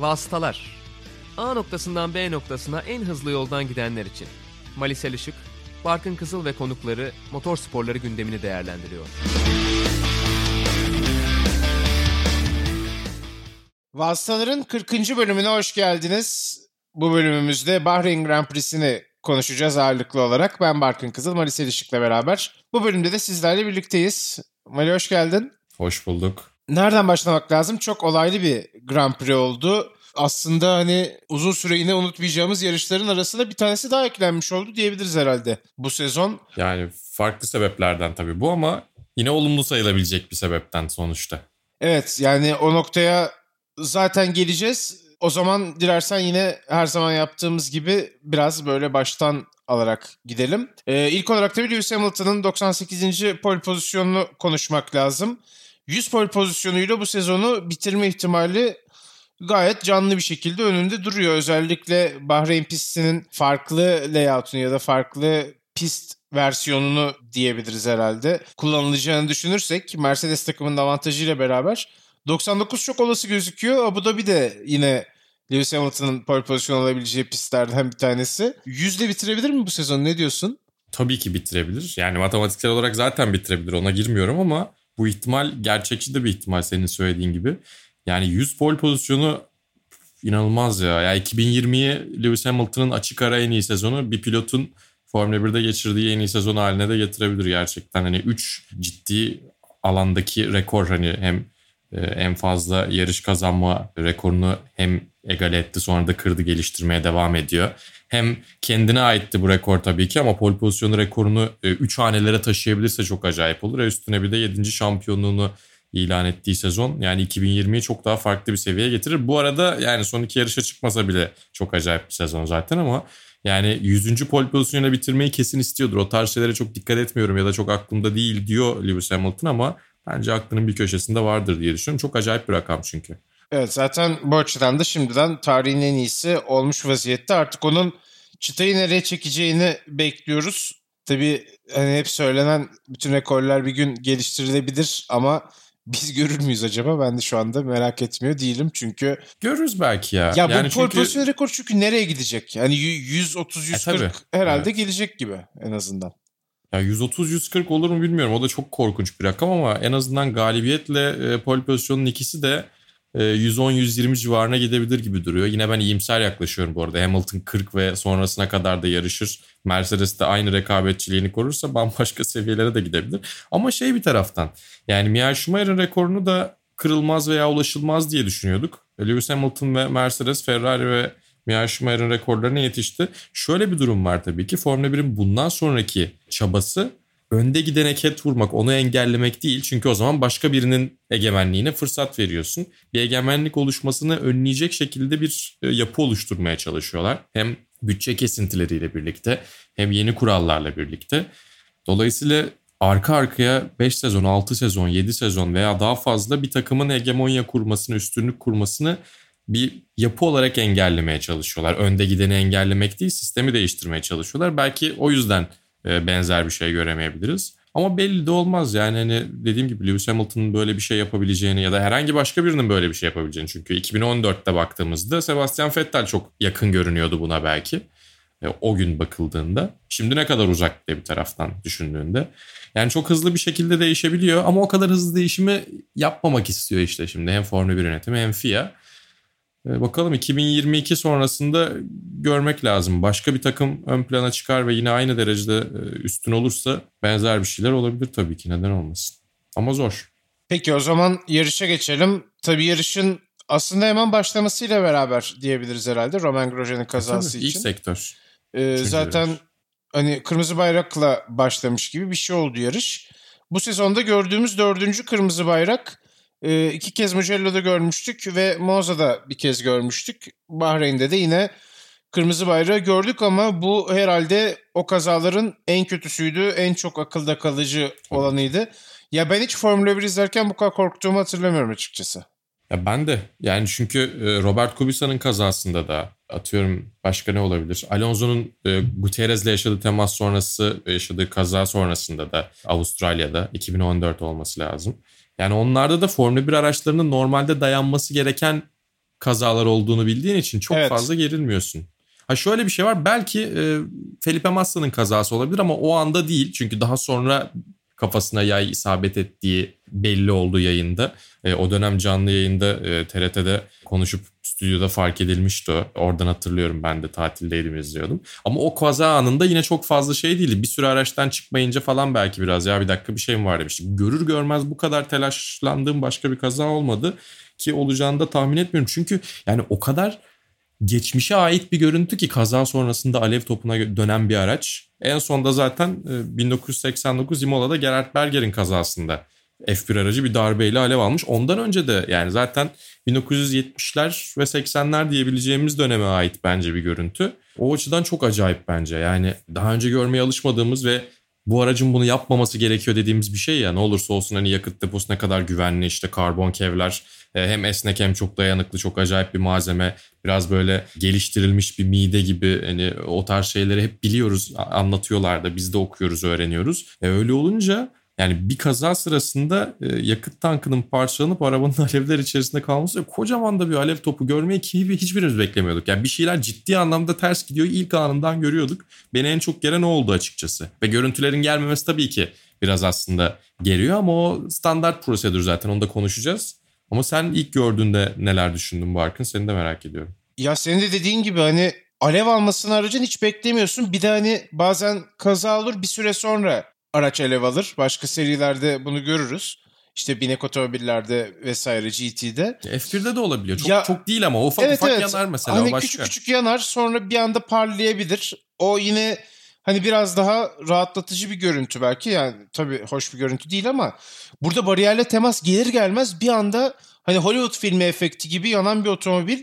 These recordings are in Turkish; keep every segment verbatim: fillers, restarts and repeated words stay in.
Vasıtalar. A noktasından B noktasına en hızlı yoldan gidenler için. Malise Lışık, Barkın Kızıl ve konukları motor sporları gündemini değerlendiriyor. Vasıtaların kırkıncı bölümüne hoş geldiniz. Bu bölümümüzde Bahreyn Grand Prix'sini konuşacağız ağırlıklı olarak. Ben Barkın Kızıl, Malise Lışık'la beraber. Bu bölümde de sizlerle birlikteyiz. Mali hoş geldin. Hoş bulduk. Nereden başlamak lazım? Çok olaylı bir Grand Prix oldu. Aslında hani uzun süre yine unutmayacağımız yarışların arasında bir tanesi daha eklenmiş oldu diyebiliriz herhalde bu sezon. Yani farklı sebeplerden tabii bu ama yine olumlu sayılabilecek bir sebepten sonuçta. Evet, yani o noktaya zaten geleceğiz. O zaman dilersen yine her zaman yaptığımız gibi biraz böyle baştan alarak gidelim. Ee, ilk olarak tabii Lewis Hamilton'ın doksan sekizinci pole pozisyonunu konuşmak lazım. yüz pole pozisyonuyla bu sezonu bitirme ihtimali gayet canlı bir şekilde önünde duruyor. Özellikle Bahreyn pistinin farklı layout'unu ya da farklı pist versiyonunu diyebiliriz herhalde kullanılacağını düşünürsek Mercedes takımının avantajıyla beraber doksan dokuz çok olası gözüküyor. Abu Dhabi de yine Lewis Hamilton'ın pole pozisyonu alabileceği pistlerden bir tanesi. yüzde bitirebilir mi bu sezon, ne diyorsun? Tabii ki bitirebilir. Yani matematiksel olarak zaten bitirebilir, ona girmiyorum ama bu ihtimal gerçekçi de bir ihtimal senin söylediğin gibi. Yani yüz pole pozisyonu inanılmaz ya. Yani iki bin yirmiyi Lewis Hamilton'ın açık ara en iyi sezonu, bir pilotun Formula birde geçirdiği en iyi sezon haline de getirebilir gerçekten. Hani üç ciddi alandaki rekor, hani hem en fazla yarış kazanma rekorunu hem egale etti, sonra da kırdı, geliştirmeye devam ediyor. Hem kendine aitti bu rekor tabii ki ama pole pozisyonu rekorunu üç hanelere taşıyabilirse çok acayip olur. Üstüne bir de yedinci şampiyonluğunu ilan ettiği sezon, yani iki bin yirmiyi çok daha farklı bir seviyeye getirir. Bu arada yani son iki yarışa çıkmasa bile çok acayip bir sezon zaten ama yani yüzüncü pole pozisyonuyla bitirmeyi kesin istiyordur. O tarz şeylere çok dikkat etmiyorum ya da çok aklımda değil diyor Lewis Hamilton ama bence aklının bir köşesinde vardır diye düşünüyorum. Çok acayip bir rakam çünkü. Evet, zaten bu açıdan da şimdiden tarihin en iyisi olmuş vaziyette. Artık onun çıtayı nereye çekeceğini bekliyoruz. Tabii hani hep söylenen bütün rekorlar bir gün geliştirilebilir ama biz görür müyüz acaba? Ben de şu anda merak etmiyor değilim çünkü. Görürüz belki ya. Ya yani bu pole pozisyonu rekor çünkü nereye gidecek? Yani yüz otuz yüz kırk e, herhalde evet. Gelecek gibi en azından. Ya yüz otuz yüz kırk olur mu bilmiyorum. O da çok korkunç bir rakam ama en azından galibiyetle pole pozisyonunun ikisi de yüz on yüz yirmi civarına gidebilir gibi duruyor. Yine ben iyimser yaklaşıyorum bu arada. Hamilton kırk ve sonrasına kadar da yarışır. Mercedes de aynı rekabetçiliğini korursa bambaşka seviyelere de gidebilir. Ama şey bir taraftan, yani Michael Schumacher'ın rekorunu da kırılmaz veya ulaşılmaz diye düşünüyorduk. Lewis Hamilton ve Mercedes, Ferrari ve Michael Schumacher'ın rekorlarına yetişti. Şöyle bir durum var tabii ki. Formula birin bundan sonraki çabası önde gidene ket vurmak, onu engellemek değil. Çünkü o zaman başka birinin egemenliğine fırsat veriyorsun. Bir egemenlik oluşmasını önleyecek şekilde bir yapı oluşturmaya çalışıyorlar. Hem bütçe kesintileriyle birlikte hem yeni kurallarla birlikte. Dolayısıyla arka arkaya beş sezon, altı sezon, yedi sezon veya daha fazla bir takımın hegemonya kurmasını, üstünlük kurmasını bir yapı olarak engellemeye çalışıyorlar. Önde gideni engellemek değil, sistemi değiştirmeye çalışıyorlar. Belki o yüzden benzer bir şey göremeyebiliriz. Ama belli de olmaz yani, hani dediğim gibi Lewis Hamilton'ın böyle bir şey yapabileceğini ya da herhangi başka birinin böyle bir şey yapabileceğini. Çünkü iki bin on dörtte baktığımızda Sebastian Vettel çok yakın görünüyordu buna belki. O gün bakıldığında. Şimdi ne kadar uzak diye bir taraftan düşündüğünde. Yani çok hızlı bir şekilde değişebiliyor ama o kadar hızlı değişimi yapmamak istiyor işte şimdi. Hem Formula bir yönetimi hem F I A. Bakalım iki bin yirmi iki sonrasında görmek lazım. Başka bir takım ön plana çıkar ve yine aynı derecede üstün olursa benzer bir şeyler olabilir tabii ki, neden olmasın. Ama zor. Peki o zaman yarışa geçelim. Tabii yarışın aslında hemen başlamasıyla beraber diyebiliriz herhalde Romain Grosjean'ın kazası tabii, için. İlk sektör. Ee, zaten yarış. Hani kırmızı bayrakla başlamış gibi bir şey oldu yarış. Bu sezonda gördüğümüz dördüncü kırmızı bayrak. E, iki kez Mugello'da görmüştük ve Monza'da bir kez görmüştük. Bahreyn'de de yine kırmızı bayrağı gördük ama bu herhalde o kazaların en kötüsüydü. En çok akılda kalıcı olanıydı. Ya ben hiç Formula bir izlerken bu kadar korktuğumu hatırlamıyorum açıkçası. Ya ben de yani, çünkü Robert Kubica'nın kazasında da atıyorum başka ne olabilir? Alonso'nun e, Gutierrez'le yaşadığı temas sonrası, yaşadığı kaza sonrasında da Avustralya'da iki bin on dört olması lazım. Yani onlarda da Formula bir araçlarının normalde dayanması gereken kazalar olduğunu bildiğin için çok evet. fazla gerilmiyorsun. Ha şöyle bir şey var, belki e, Felipe Massa'nın kazası olabilir ama o anda değil. Çünkü daha sonra kafasına yay isabet ettiği belli oldu yayında. E, o dönem canlı yayında e, T R T'de konuşup stüdyoda fark edilmişti o. Oradan hatırlıyorum, ben de tatildeydim, izliyordum. Ama o kaza anında yine çok fazla şey değildi. Bir süre araçtan çıkmayınca falan belki biraz ya bir dakika bir şey mi var demiştim. Görür görmez bu kadar telaşlandığım başka bir kaza olmadı ki olacağını da tahmin etmiyorum. Çünkü yani o kadar geçmişe ait bir görüntü ki kaza sonrasında alev topuna dönen bir araç. En sonda zaten bin dokuz yüz seksen dokuz İmola'da Gerhard Berger'in kazasında F bir aracı bir darbeyle alev almış. Ondan önce de yani zaten bin dokuz yüz yetmişler ve seksenler diyebileceğimiz döneme ait bence bir görüntü. O açıdan çok acayip bence. Yani daha önce görmeye alışmadığımız ve bu aracın bunu yapmaması gerekiyor dediğimiz bir şey ya. Ne olursa olsun hani yakıt deposu ne kadar güvenli, işte karbon kevlar, hem esnek hem çok dayanıklı, çok acayip bir malzeme. Biraz böyle geliştirilmiş bir mide gibi, hani o tarz şeyleri hep biliyoruz, anlatıyorlar da biz de okuyoruz, öğreniyoruz. E öyle olunca yani bir kaza sırasında yakıt tankının parçalanıp arabanın alevler içerisinde kalması, kocaman da bir alev topu görmeyi ki hiçbirimiz beklemiyorduk. Yani bir şeyler ciddi anlamda ters gidiyor, ilk anından görüyorduk. Beni en çok gelen o oldu açıkçası. Ve görüntülerin gelmemesi tabii ki biraz aslında geliyor ama o standart prosedür, zaten onu da konuşacağız. Ama sen ilk gördüğünde neler düşündün Barkın? Seni de merak ediyorum. Ya senin de dediğin gibi hani alev almasını aracın hiç beklemiyorsun. Bir de hani bazen kaza olur, bir süre sonra araç alev alır. Başka serilerde bunu görürüz. İşte binek otomobillerde vesaire, G T'de. F bir'de de olabiliyor. Çok, ya, çok değil ama ufak evet, ufak evet. yanar mesela. Hani başka. Küçük küçük yanar, sonra bir anda parlayabilir. O yine hani biraz daha rahatlatıcı bir görüntü belki. Yani tabii hoş bir görüntü değil ama burada bariyerle temas gelir gelmez bir anda hani Hollywood filmi efekti gibi yanan bir otomobil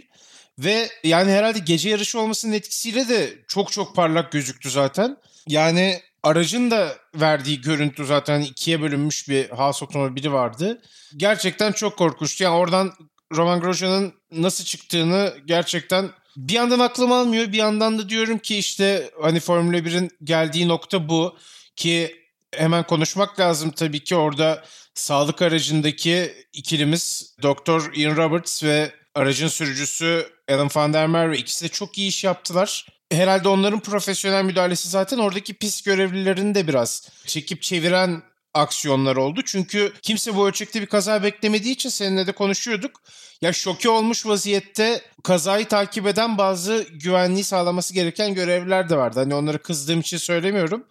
ve yani herhalde gece yarışı olmasının etkisiyle de çok çok parlak gözüktü zaten. Yani aracın da verdiği görüntü, zaten ikiye bölünmüş bir Haas otomobili vardı. Gerçekten çok korkunçtu. Yani oradan Romain Grosjean'ın nasıl çıktığını gerçekten bir yandan aklım almıyor. Bir yandan da diyorum ki işte hani Formula birin geldiği nokta bu. Ki hemen konuşmak lazım tabii ki, orada sağlık aracındaki ikilimiz Doktor Ian Roberts ve aracın sürücüsü Alan van der Merwe, ikisi de çok iyi iş yaptılar. Herhalde onların profesyonel müdahalesi zaten oradaki pist görevlilerini de biraz çekip çeviren aksiyonlar oldu. Çünkü kimse bu ölçekte bir kaza beklemediği için, seninle de konuşuyorduk. Ya şoke olmuş vaziyette kazayı takip eden bazı güvenliği sağlaması gereken görevliler de vardı. Hani onları kızdığım için söylemiyorum.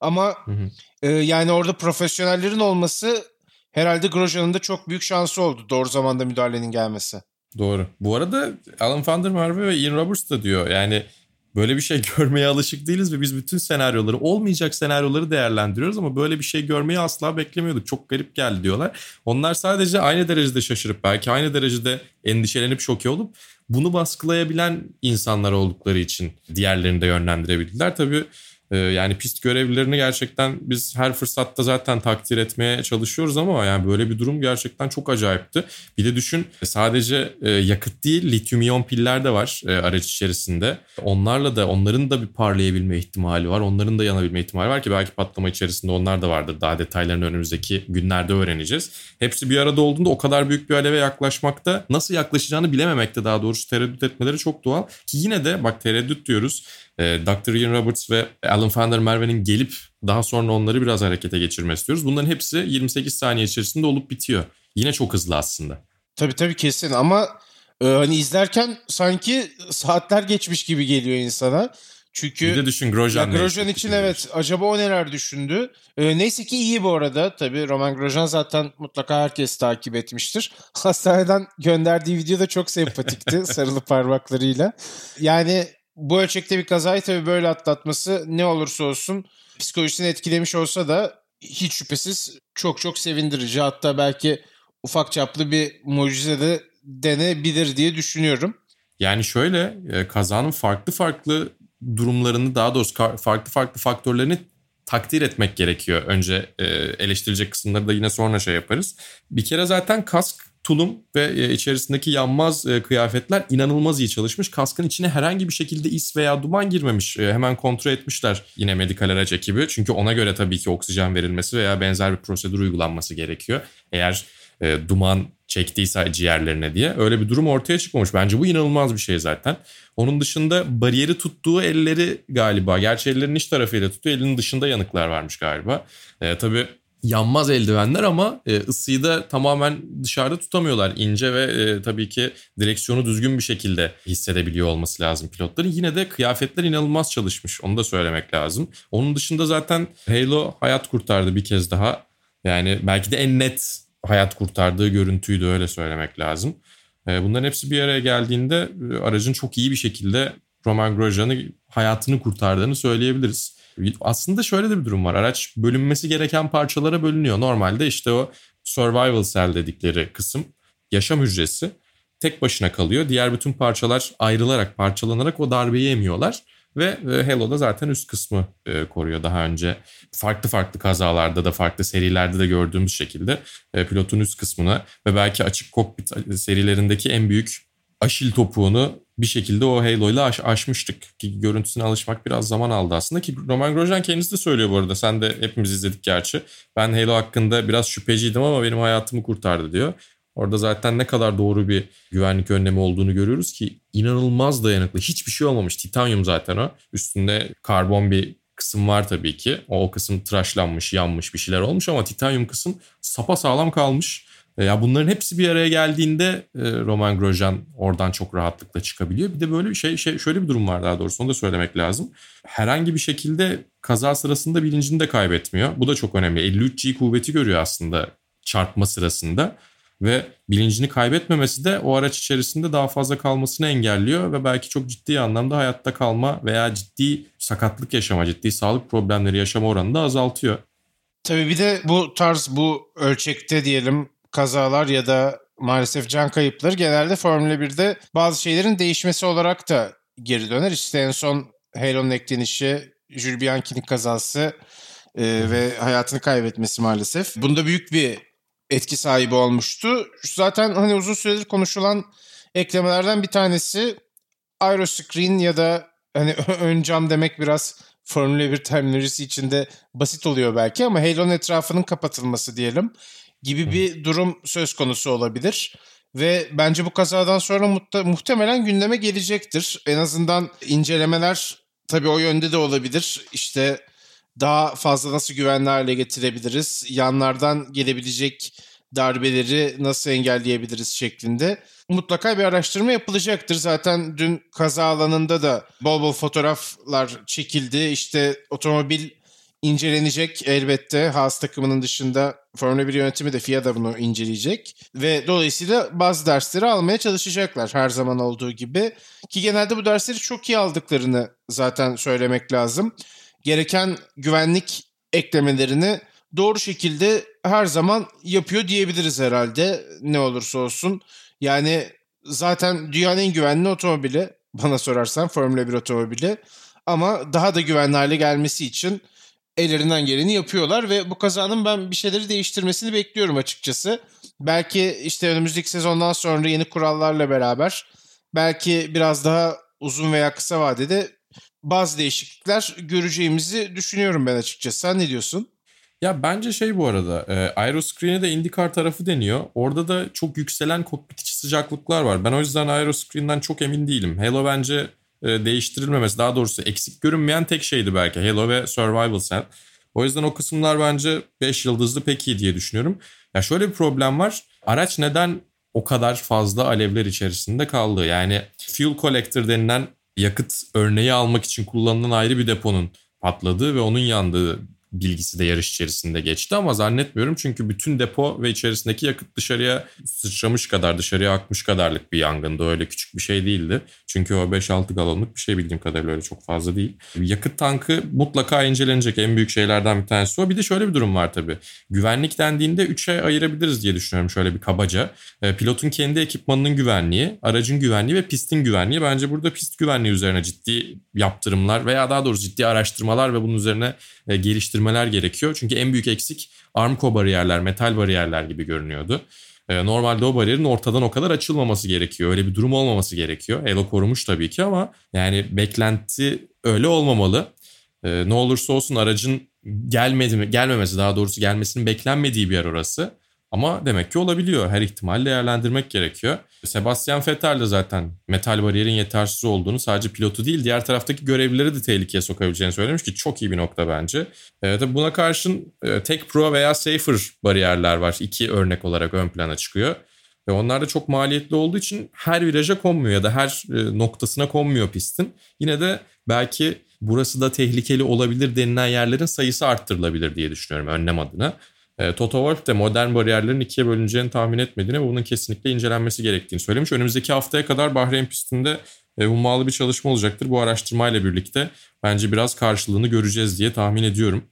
Ama hı hı. E, yani orada profesyonellerin olması herhalde Grosjean'ın da çok büyük şansı oldu. Doğru zamanda müdahalenin gelmesi. Doğru. Bu arada Alan van der Merwe ve Ian Roberts da diyor yani böyle bir şey görmeye alışık değiliz ve biz bütün senaryoları, olmayacak senaryoları değerlendiriyoruz ama böyle bir şey görmeyi asla beklemiyorduk. Çok garip geldi diyorlar. Onlar sadece aynı derecede şaşırıp, belki aynı derecede endişelenip şoke olup bunu baskılayabilen insanlar oldukları için diğerlerini de yönlendirebildiler. Tabii yani pist görevlilerini gerçekten biz her fırsatta zaten takdir etmeye çalışıyoruz ama yani böyle bir durum gerçekten çok acayipti. Bir de düşün, sadece yakıt değil, lityum iyon piller de var araç içerisinde. Onlarla da, onların da bir parlayabilme ihtimali var. Onların da yanabilme ihtimali var ki belki patlama içerisinde onlar da vardır. Daha detaylarını önümüzdeki günlerde öğreneceğiz. Hepsi bir arada olduğunda o kadar büyük bir aleve yaklaşmakta, nasıl yaklaşacağını bilememekte daha doğrusu tereddüt etmeleri çok doğal. Ki yine de bak tereddüt diyoruz. doktor Ian Roberts ve Alan van der Merwe'nin gelip daha sonra onları biraz harekete geçirmek istiyoruz. Bunların hepsi yirmi sekiz saniye içerisinde olup bitiyor. Yine çok hızlı aslında. Tabii tabii kesin ama e, hani izlerken sanki saatler geçmiş gibi geliyor insana. Çünkü bir de düşün Grosjean. Grosjean için düşünmüş. Evet, acaba o neler düşündü? E, neyse ki iyi bu arada. Tabii Romain Grosjean zaten mutlaka herkes takip etmiştir. Hastaneden gönderdiği video da çok sempatikti sarılı parmaklarıyla. Yani bu ölçekte bir kazayı tabii böyle atlatması ne olursa olsun psikolojisini etkilemiş olsa da hiç şüphesiz çok çok sevindirici. Hatta belki ufak çaplı bir mucize de denebilir diye düşünüyorum. Yani şöyle, kazanın farklı farklı durumlarını, daha doğrusu farklı farklı faktörlerini takdir etmek gerekiyor. Önce eleştirilecek kısımları da yine sonra şey yaparız. Bir kere zaten kask, tulum ve içerisindeki yanmaz kıyafetler inanılmaz iyi çalışmış. Kaskın içine herhangi bir şekilde is veya duman girmemiş. Hemen kontrol etmişler yine medikal araç ekibi. Çünkü ona göre tabii ki oksijen verilmesi veya benzer bir prosedür uygulanması gerekiyor. Eğer e, duman çektiyse ciğerlerine diye. Öyle bir durum ortaya çıkmamış. Bence bu inanılmaz bir şey zaten. Onun dışında bariyeri tuttuğu elleri galiba. Gerçi ellerin iç tarafıyla tutuyor. Elinin dışında yanıklar varmış galiba. E, tabii yanmaz eldivenler ama e, ısıyı da tamamen dışarıda tutamıyorlar. İnce ve e, tabii ki direksiyonu düzgün bir şekilde hissedebiliyor olması lazım pilotların. Yine de kıyafetler inanılmaz çalışmış. Onu da söylemek lazım. Onun dışında zaten Halo hayat kurtardı bir kez daha. Yani belki de en net hayat kurtardığı görüntüydü, öyle söylemek lazım. Bunların hepsi bir araya geldiğinde aracın çok iyi bir şekilde Romain Grosjean'ın hayatını kurtardığını söyleyebiliriz. Aslında şöyle de bir durum var. Araç bölünmesi gereken parçalara bölünüyor. Normalde işte o survival cell dedikleri kısım, yaşam hücresi tek başına kalıyor. Diğer bütün parçalar ayrılarak, parçalanarak o darbeyi yemiyorlar. Ve Halo'da zaten üst kısmı koruyor daha önce. Farklı farklı kazalarda da, farklı serilerde de gördüğümüz şekilde pilotun üst kısmına ve belki açık kokpit serilerindeki en büyük Aşil topuğunu bir şekilde o Halo'yla aş- aşmıştık. Ki görüntüsüne alışmak biraz zaman aldı aslında, ki Romain Grosjean kendisi de söylüyor bu arada. Sen de hepimiz izledik gerçi. Ben Halo hakkında biraz şüpheciydim ama benim hayatımı kurtardı diyor. Orada zaten ne kadar doğru bir güvenlik önlemi olduğunu görüyoruz ki inanılmaz dayanıklı. Hiçbir şey olmamış. Titanyum zaten o. Üstünde karbon bir kısım var tabii ki. O, o kısım tıraşlanmış, yanmış, bir şeyler olmuş ama titanyum kısım sapasağlam kalmış. Ya bunların hepsi bir araya geldiğinde Romain Grosjean oradan çok rahatlıkla çıkabiliyor. Bir de böyle bir şey, şey şöyle bir durum var daha doğrusu, onu da söylemek lazım. Herhangi bir şekilde kaza sırasında bilincini de kaybetmiyor. Bu da çok önemli. elli üç G kuvveti görüyor aslında çarpma sırasında. Ve bilincini kaybetmemesi de o araç içerisinde daha fazla kalmasını engelliyor ve belki çok ciddi anlamda hayatta kalma veya ciddi sakatlık yaşama, ciddi sağlık problemleri yaşama oranını da azaltıyor. Tabii bir de bu tarz, bu ölçekte diyelim kazalar ya da maalesef can kayıpları genelde Formula birde bazı şeylerin değişmesi olarak da geri döner. İşte en son Halo'nun eklenişi, Jules Bianchi'nin kazası e, ve hayatını kaybetmesi maalesef. Bunda büyük bir etki sahibi olmuştu. Zaten hani uzun süredir konuşulan eklemelerden bir tanesi Aero screen ya da hani ön cam demek biraz Formula bir terminolojisi içinde basit oluyor belki ama Halo'nun etrafının kapatılması diyelim gibi bir durum söz konusu olabilir. Ve bence bu kazadan sonra muhte- muhtemelen gündeme gelecektir. En azından incelemeler tabii o yönde de olabilir. İşte daha fazla nasıl güvenli hale getirebiliriz, yanlardan gelebilecek darbeleri nasıl engelleyebiliriz şeklinde mutlaka bir araştırma yapılacaktır. Zaten dün kaza alanında da bol bol fotoğraflar çekildi. İşte otomobil incelenecek elbette. Haas takımının dışında Formula bir yönetimi de F I A da bunu inceleyecek ve dolayısıyla bazı dersleri almaya çalışacaklar her zaman olduğu gibi, ki genelde bu dersleri çok iyi aldıklarını zaten söylemek lazım. Gereken güvenlik eklemelerini doğru şekilde her zaman yapıyor diyebiliriz herhalde, ne olursa olsun. Yani zaten dünyanın en güvenli otomobili bana sorarsan Formula bir otomobili, ama daha da güvenli hale gelmesi için ellerinden geleni yapıyorlar ve bu kazanın ben bir şeyleri değiştirmesini bekliyorum açıkçası. Belki işte önümüzdeki sezondan sonra yeni kurallarla beraber belki biraz daha uzun veya kısa vadede bazı değişiklikler göreceğimizi düşünüyorum ben açıkçası. Sen ne diyorsun? Ya bence şey bu arada, e, Aero Screen'e de IndyCar tarafı deniyor. Orada da çok yükselen kokpit içi sıcaklıklar var. Ben o yüzden Aero Screen'den çok emin değilim. Halo bence e, değiştirilmemesi, daha doğrusu eksik görünmeyen tek şeydi belki. Halo ve Survival Cell. O yüzden o kısımlar bence beş yıldızlı pek iyi diye düşünüyorum. Ya şöyle bir problem var. Araç neden o kadar fazla alevler içerisinde kaldı? Yani fuel collector denilen yakıt örneği almak için kullanılan ayrı bir deponun patladığı ve onun yandığı bilgisi de yarış içerisinde geçti ama zannetmiyorum, çünkü bütün depo ve içerisindeki yakıt dışarıya sıçramış kadar, dışarıya akmış kadarlık bir yangında, öyle küçük bir şey değildi. Çünkü o beş altı galonluk bir şey bildiğim kadarıyla, öyle çok fazla değil. Yakıt tankı mutlaka incelenecek, en büyük şeylerden bir tanesi o. Bir de şöyle bir durum var tabii. Güvenlik dendiğinde üçe ayırabiliriz diye düşünüyorum şöyle bir kabaca. Pilotun kendi ekipmanının güvenliği, aracın güvenliği ve pistin güvenliği. Bence burada pist güvenliği üzerine ciddi yaptırımlar veya daha doğrusu ciddi araştırmalar ve bunun üzerine geliştirmeler gerekiyor. Çünkü en büyük eksik armco bariyerler, metal bariyerler gibi görünüyordu. Normalde o bariyerin ortadan o kadar açılmaması gerekiyor. Öyle bir durum olmaması gerekiyor. Halo korumuş tabii ki ama yani beklenti öyle olmamalı. Ne olursa olsun aracın gelmedi mi, gelmemesi, daha doğrusu gelmesinin beklenmediği bir yer orası. Ama demek ki olabiliyor. Her ihtimali değerlendirmek gerekiyor. Sebastian Vettel de zaten metal bariyerin yetersiz olduğunu, sadece pilotu değil diğer taraftaki görevlileri de tehlikeye sokabileceğini söylemiş ki çok iyi bir nokta bence. E, tabii buna karşın e, Tech Pro veya Safer bariyerler var. İki örnek olarak ön plana çıkıyor. Ve onlar da çok maliyetli olduğu için her viraja konmuyor ya da her e, noktasına konmuyor pistin. Yine de belki burası da tehlikeli olabilir denilen yerlerin sayısı arttırılabilir diye düşünüyorum önlem adına. Toto Wolff de modern bariyerlerin ikiye bölüneceğini tahmin etmediğini ve bunun kesinlikle incelenmesi gerektiğini söylemiş. Önümüzdeki haftaya kadar Bahreyn pistinde hummalı bir çalışma olacaktır. Bu araştırmayla birlikte bence biraz karşılığını göreceğiz diye tahmin ediyorum.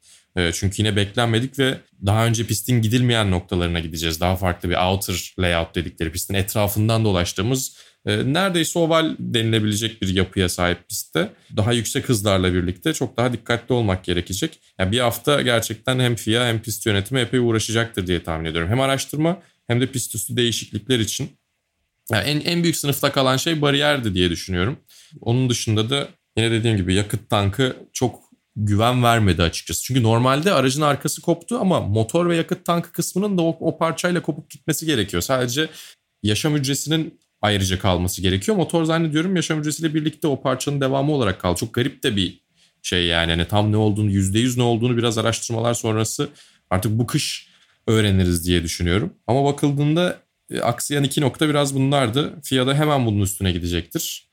Çünkü yine beklenmedik ve daha önce pistin gidilmeyen noktalarına gideceğiz. Daha farklı bir outer layout dedikleri pistin etrafından dolaştığımız neredeyse oval denilebilecek bir yapıya sahip pistte. Daha yüksek hızlarla birlikte çok daha dikkatli olmak gerekecek. Yani bir hafta gerçekten hem F I A hem pist yönetimi epey uğraşacaktır diye tahmin ediyorum. Hem araştırma hem de pist üstü değişiklikler için. Yani en, en büyük sınıfta kalan şey bariyerdi diye düşünüyorum. Onun dışında da yine dediğim gibi yakıt tankı çok güven vermedi açıkçası. Çünkü normalde aracın arkası koptu ama motor ve yakıt tankı kısmının da o, o parçayla kopup gitmesi gerekiyor. Sadece yaşam hücresinin ayrıca kalması gerekiyor. Motor zannediyorum yaşam hücresiyle birlikte o parçanın devamı olarak kaldı. Çok garip de bir şey yani. Hani tam ne olduğunu, yüzde yüz ne olduğunu biraz araştırmalar sonrası artık bu kış öğreniriz diye düşünüyorum. Ama bakıldığında e, aksayan iki nokta biraz bunlardı. F I A da hemen bunun üstüne gidecektir.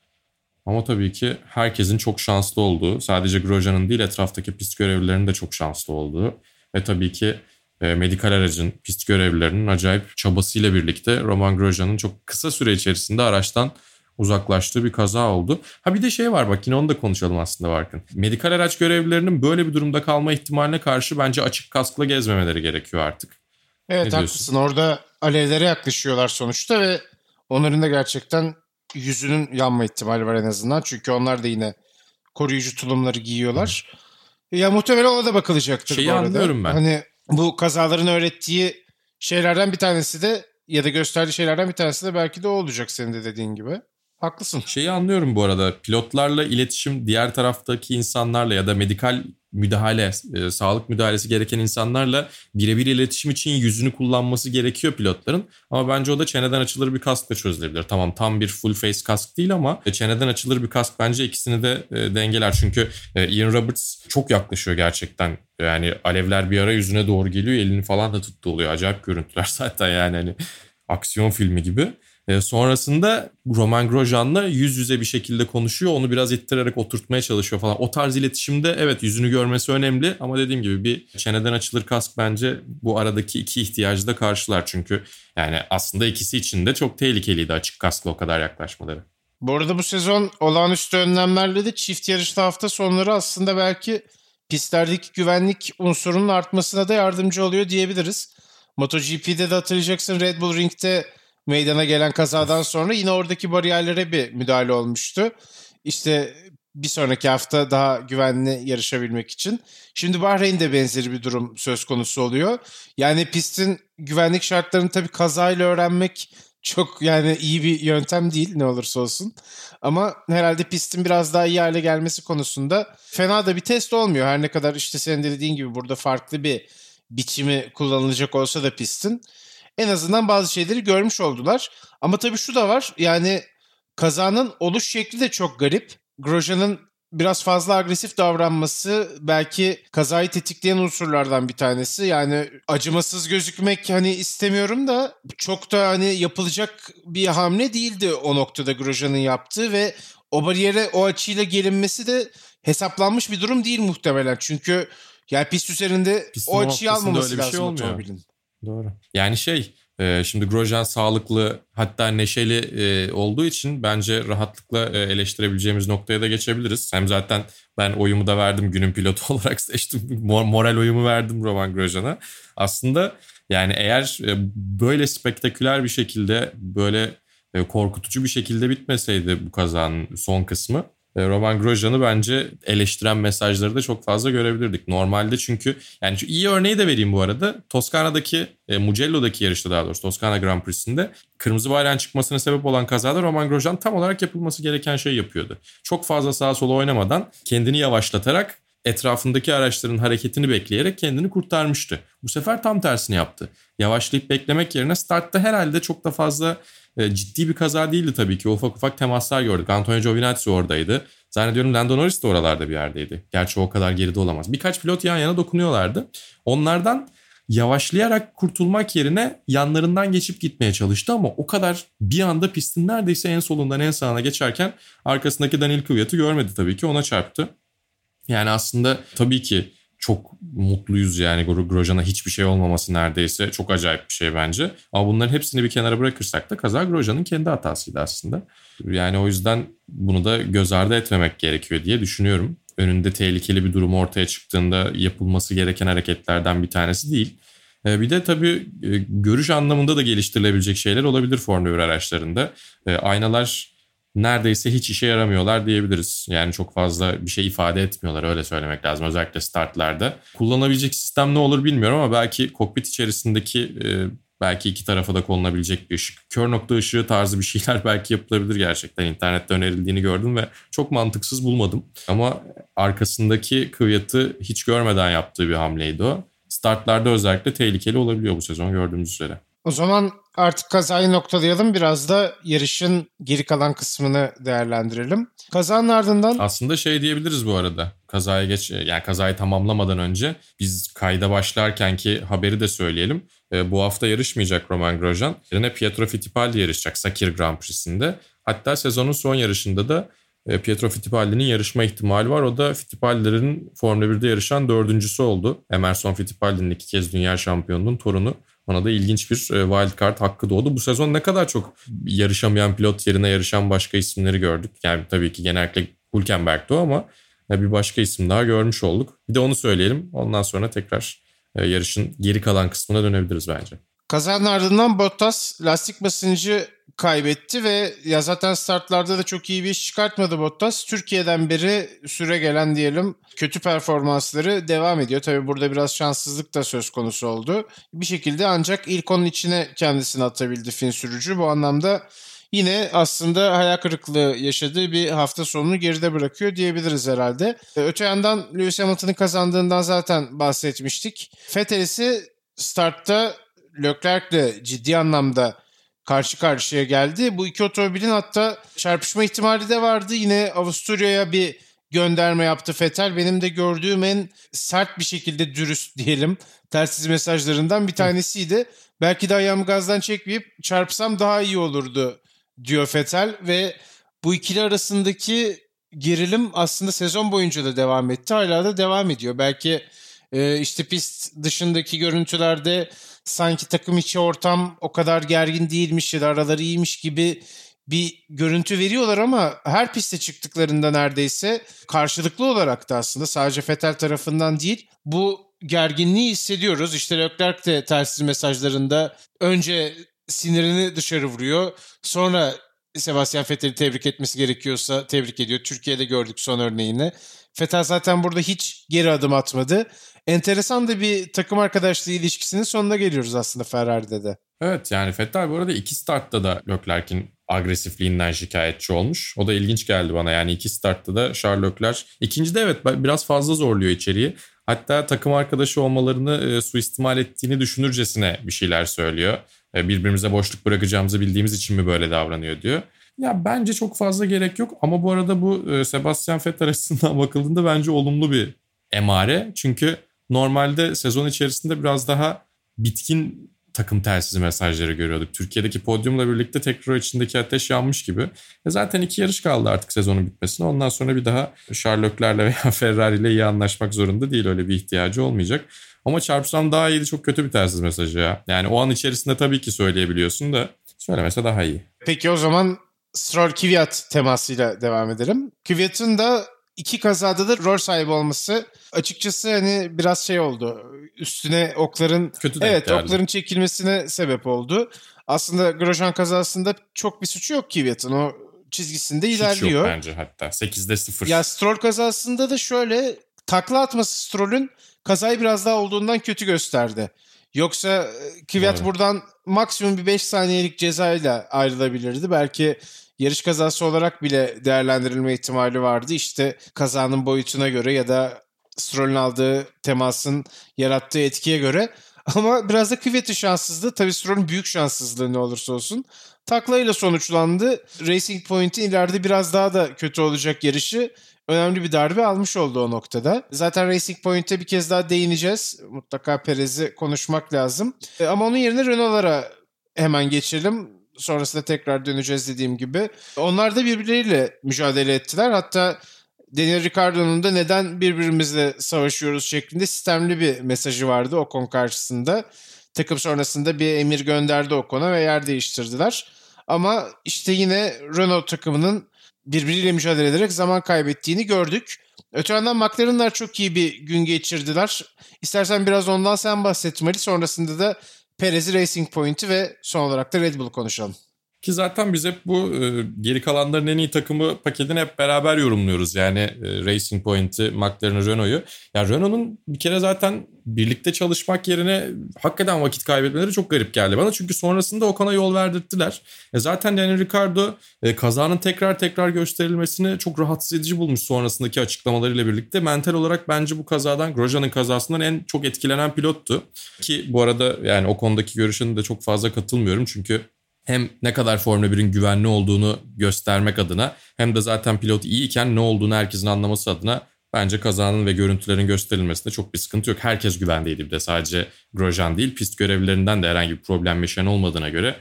Ama tabii ki herkesin çok şanslı olduğu, sadece Grosjean'ın değil etraftaki pist görevlilerinin de çok şanslı olduğu ve tabii ki medikal aracın, pist görevlilerinin acayip çabasıyla birlikte Romain Grosjean'ın çok kısa süre içerisinde araçtan uzaklaştığı bir kaza oldu. Ha bir de şey var bak, yine onu da konuşalım aslında Barkın. Medikal araç görevlilerinin böyle bir durumda kalma ihtimaline karşı bence açık kaskla gezmemeleri gerekiyor artık. Evet haklısın, orada alevlere yaklaşıyorlar sonuçta ve onların da gerçekten yüzünün yanma ihtimali var en azından. Çünkü onlar da yine koruyucu tulumları giyiyorlar. Ya muhtemelen ona da bakılacaktır Şeyi bu arada. Şeyi anlıyorum ben. Hani bu kazaların öğrettiği şeylerden bir tanesi de ya da gösterdiği şeylerden bir tanesi de belki de o olacak senin de dediğin gibi. Haklısın. Şeyi anlıyorum bu arada. Pilotlarla iletişim, diğer taraftaki insanlarla ya da medikal müdahale, e, sağlık müdahalesi gereken insanlarla birebir iletişim için yüzünü kullanması gerekiyor pilotların. Ama bence o da çeneden açılır bir kaskla çözülebilir. Tamam tam bir full face kask değil ama çeneden açılır bir kask bence ikisini de e, dengeler. Çünkü e, Ian Roberts çok yaklaşıyor gerçekten. Yani alevler bir ara yüzüne doğru geliyor. Elini falan da tuttu oluyor. Acayip görüntüler zaten yani hani aksiyon filmi gibi. Sonrasında Romain Grosjean'la yüz yüze bir şekilde konuşuyor. Onu biraz ittirerek oturtmaya çalışıyor falan. O tarz iletişimde evet yüzünü görmesi önemli. Ama dediğim gibi bir çeneden açılır kask bence bu aradaki iki ihtiyacı da karşılar. Çünkü yani aslında ikisi için de çok tehlikeliydi açık kaskla o kadar yaklaşmaları. Bu arada bu sezon olağanüstü önlemlerle de çift yarışlı hafta sonları aslında belki pistlerdeki güvenlik unsurunun artmasına da yardımcı oluyor diyebiliriz. MotoGP'de de hatırlayacaksın Red Bull Ring'de meydana gelen kazadan sonra yine oradaki bariyerlere bir müdahale olmuştu. İşte bir sonraki hafta daha güvenli yarışabilmek için. Şimdi Bahreyn'de benzeri bir durum söz konusu oluyor. Yani pistin güvenlik şartlarını tabii kazayla öğrenmek çok yani iyi bir yöntem değil ne olursa olsun. Ama herhalde pistin biraz daha iyi hale gelmesi konusunda fena da bir test olmuyor. Her ne kadar işte senin de dediğin gibi burada farklı bir biçimi kullanılacak olsa da pistin. En azından bazı şeyleri görmüş oldular. Ama tabii şu da var. Yani kazanın oluş şekli de çok garip. Grosjean'ın biraz fazla agresif davranması belki kazayı tetikleyen unsurlardan bir tanesi. Yani acımasız gözükmek hani istemiyorum da çok da hani yapılacak bir hamle değildi o noktada Grosjean'ın yaptığı ve o bariyere o açıyla gelinmesi de hesaplanmış bir durum değil muhtemelen. Çünkü yani pist üzerinde Pistin o açıyı almaması lazım şey otomobilin. Doğru. Yani şey şimdi Grosjean sağlıklı hatta neşeli olduğu için bence rahatlıkla eleştirebileceğimiz noktaya da geçebiliriz. Hem zaten ben oyumu da verdim, günün pilotu olarak seçtim. Moral oyumu verdim Romain Grosjean'a. Aslında yani eğer böyle spektaküler bir şekilde böyle korkutucu bir şekilde bitmeseydi bu kazanın son kısmı. Romain Grosjean'ı bence eleştiren mesajları da çok fazla görebilirdik. Normalde çünkü yani iyi örneği de vereyim bu arada. Toskana'daki Mugello'daki yarışta daha doğrusu Toskana Grand Prix'sinde kırmızı bayrağın çıkmasına sebep olan kazada Romain Grosjean tam olarak yapılması gereken şeyi yapıyordu. Çok fazla sağa sola oynamadan kendini yavaşlatarak etrafındaki araçların hareketini bekleyerek kendini kurtarmıştı. Bu sefer tam tersini yaptı. Yavaşlayıp beklemek yerine startta herhalde çok da fazla e, ciddi bir kaza değildi tabii ki. Ufak ufak temaslar gördük. Antonio Giovinazzi oradaydı. Zannediyorum Lando Norris de oralarda bir yerdeydi. Gerçi o kadar geride olamaz. Birkaç pilot yan yana dokunuyorlardı. Onlardan yavaşlayarak kurtulmak yerine yanlarından geçip gitmeye çalıştı ama o kadar bir anda pistin neredeyse en solundan en sağına geçerken arkasındaki Daniel Kvyat'ı görmedi tabii ki, ona çarptı. Yani aslında tabii ki çok mutluyuz yani Grosjean'a hiçbir şey olmaması neredeyse. Çok acayip bir şey bence. Ama bunların hepsini bir kenara bırakırsak da kaza Grosjean'ın kendi hatasıydı aslında. Yani o yüzden bunu da göz ardı etmemek gerekiyor diye düşünüyorum. Önünde tehlikeli bir durum ortaya çıktığında yapılması gereken hareketlerden bir tanesi değil. Bir de tabii görüş anlamında da geliştirilebilecek şeyler olabilir Formula bir araçlarında. Aynalar neredeyse hiç işe yaramıyorlar diyebiliriz. Yani çok fazla bir şey ifade etmiyorlar, öyle söylemek lazım, özellikle startlarda. Kullanabilecek sistem ne olur bilmiyorum ama belki kokpit içerisindeki belki iki tarafa da konulabilecek bir ışık, kör nokta ışığı tarzı bir şeyler belki yapılabilir gerçekten. İnternette önerildiğini gördüm ve çok mantıksız bulmadım. Ama arkasındaki Kvyat'ı hiç görmeden yaptığı bir hamleydi o. Startlarda özellikle tehlikeli olabiliyor bu sezon gördüğümüz üzere. O zaman artık kazayı noktalayalım. Biraz da yarışın geri kalan kısmını değerlendirelim. Kazanın ardından... Aslında şey diyebiliriz bu arada. Kazaya geç, yani kazayı tamamlamadan önce biz kayda başlarkenki haberi de söyleyelim. E, bu hafta yarışmayacak Romain Grosjean. Yerine Pietro Fittipaldi yarışacak Sakir Grand Prix'sinde. Hatta sezonun son yarışında da e, Pietro Fittipaldi'nin yarışma ihtimali var. O da Fittipaldi'lerin Formula birde yarışan dördüncüsü oldu. Emerson Fittipaldi'nin iki kez dünya şampiyonunun torunu. Ona da ilginç bir wildcard hakkı doğdu. Bu sezon ne kadar çok yarışamayan pilot yerine yarışan başka isimleri gördük. Yani tabii ki genellikle Hülkenberg'di o ama bir başka isim daha görmüş olduk. Bir de onu söyleyelim. Ondan sonra tekrar yarışın geri kalan kısmına dönebiliriz bence. Kazanın ardından Bottas lastik basıncı kaybetti ve ya zaten startlarda da çok iyi bir iş çıkartmadı Bottas. Türkiye'den beri süre gelen diyelim kötü performansları devam ediyor. Tabii burada biraz şanssızlık da söz konusu oldu. Bir şekilde ancak ilk onun içine kendisini atabildi Fin sürücü. Bu anlamda yine aslında hayal kırıklığı yaşadığı bir hafta sonunu geride bırakıyor diyebiliriz herhalde. Öte yandan Lewis Hamilton'ın kazandığından zaten bahsetmiştik. Vettel ise startta Leclerc'le ciddi anlamda karşı karşıya geldi. Bu iki otomobilin hatta çarpışma ihtimali de vardı. Yine Avusturya'ya bir gönderme yaptı Vettel. Benim de gördüğüm en sert bir şekilde dürüst diyelim telsiz mesajlarından bir tanesiydi. Belki de ayağımı gazdan çekmeyip çarpsam daha iyi olurdu diyor Vettel ve bu ikili arasındaki gerilim aslında sezon boyunca da devam etti. Hala da devam ediyor. Belki e, işte pist dışındaki görüntülerde sanki takım içi ortam o kadar gergin değilmiş ya da araları iyiymiş gibi bir görüntü veriyorlar ama her piste çıktıklarında neredeyse karşılıklı olarak da aslında sadece Vettel tarafından değil bu gerginliği hissediyoruz. İşte Leclerc de telsiz mesajlarında önce sinirini dışarı vuruyor, sonra Sebastian Vettel'i tebrik etmesi gerekiyorsa tebrik ediyor. Türkiye'de gördük son örneğini. Vettel zaten burada hiç geri adım atmadı. Enteresan da bir takım arkadaşlığı ilişkisinin sonuna geliyoruz aslında Ferrari'de de. Evet yani Vettel bu arada iki startta da Leclerc'in agresifliğinden şikayetçi olmuş. O da ilginç geldi bana yani iki startta da Charles Leclerc. İkincide evet biraz fazla zorluyor içeriği. Hatta takım arkadaşı olmalarını e, suistimal ettiğini düşünürcesine bir şeyler söylüyor. E, birbirimize boşluk bırakacağımızı bildiğimiz için mi böyle davranıyor diyor. Ya bence çok fazla gerek yok ama bu arada bu e, Sebastian Vettel açısından bakıldığında bence olumlu bir emare. Çünkü normalde sezon içerisinde biraz daha bitkin takım telsizi mesajları görüyorduk. Türkiye'deki podyumla birlikte tekrar içindeki ateş yanmış gibi. E zaten iki yarış kaldı artık sezonun bitmesine. Ondan sonra bir daha Charles Leclerc'le veya Ferrari'yle iyi anlaşmak zorunda değil. Öyle bir ihtiyacı olmayacak. Ama çarpsam daha iyiydi. Çok kötü bir telsiz mesajı ya. Yani o an içerisinde tabii ki söyleyebiliyorsun da söylemese daha iyi. Peki o zaman Stroll-Kvyat temasıyla devam edelim. Kvyat'ın da İki kazada da rol sahibi olması açıkçası hani biraz şey oldu. Üstüne okların evet yani. okların çekilmesine sebep oldu. Aslında Grosjean kazasında çok bir suçu yok Kvyat'ın. O çizgisinde hiç ilerliyor. Hiç yok bence hatta. sekizde sıfır. Ya Stroll kazasında da şöyle takla atması Stroll'ün kazayı biraz daha olduğundan kötü gösterdi. Yoksa Kvyat evet. buradan maksimum bir beş saniyelik cezayla ayrılabilirdi. Belki yarış kazası olarak bile değerlendirilme ihtimali vardı. İşte kazanın boyutuna göre ya da Stroll'ün aldığı temasın yarattığı etkiye göre. Ama biraz da Kvyat'ın şanssızlığı. Tabii Stroll'ün büyük şanssızlığı ne olursa olsun. Taklayla sonuçlandı. Racing Point'in ileride biraz daha da kötü olacak yarışı. Önemli bir darbe almış oldu o noktada. Zaten Racing Point'e bir kez daha değineceğiz. Mutlaka Perez'i konuşmak lazım. Ama onun yerine Renault'lara hemen geçelim. Sonrasında tekrar döneceğiz dediğim gibi. Onlar da birbirleriyle mücadele ettiler. Hatta Daniel Ricciardo'nun da neden birbirimizle savaşıyoruz şeklinde sistemli bir mesajı vardı Ocon karşısında. Takım sonrasında bir emir gönderdi Ocon'a ve yer değiştirdiler. Ama işte yine Renault takımının birbiriyle mücadele ederek zaman kaybettiğini gördük. Öte yandan McLaren'lar çok iyi bir gün geçirdiler. İstersen biraz ondan sen bahsetmeli. Sonrasında da Perez'i, Racing Point'i ve son olarak da Red Bull'u konuşalım. Ki zaten biz hep bu e, geri kalanların en iyi takımı paketini hep beraber yorumluyoruz. Yani e, Racing Point'i, McLaren'ı, Renault'u. Yani Renault'un bir kere zaten birlikte çalışmak yerine hakikaten vakit kaybetmeleri çok garip geldi bana. Çünkü sonrasında Ocon'a yol verdirttiler. E, zaten Daniel Ricciardo e, kazanın tekrar tekrar gösterilmesini çok rahatsız edici bulmuş sonrasındaki açıklamalarıyla birlikte. Mental olarak bence bu kazadan, Grosjean'ın kazasından en çok etkilenen pilottu. Ki bu arada yani Ocon'daki görüşüne de çok fazla katılmıyorum çünkü hem ne kadar Formula birin güvenli olduğunu göstermek adına hem de zaten pilot iyiyken ne olduğunu herkesin anlaması adına bence kazanın ve görüntülerin gösterilmesinde çok bir sıkıntı yok. Herkes güvendeydi, bir de sadece Grosjean değil, pist görevlilerinden de herhangi bir problem yaşayan olmadığına göre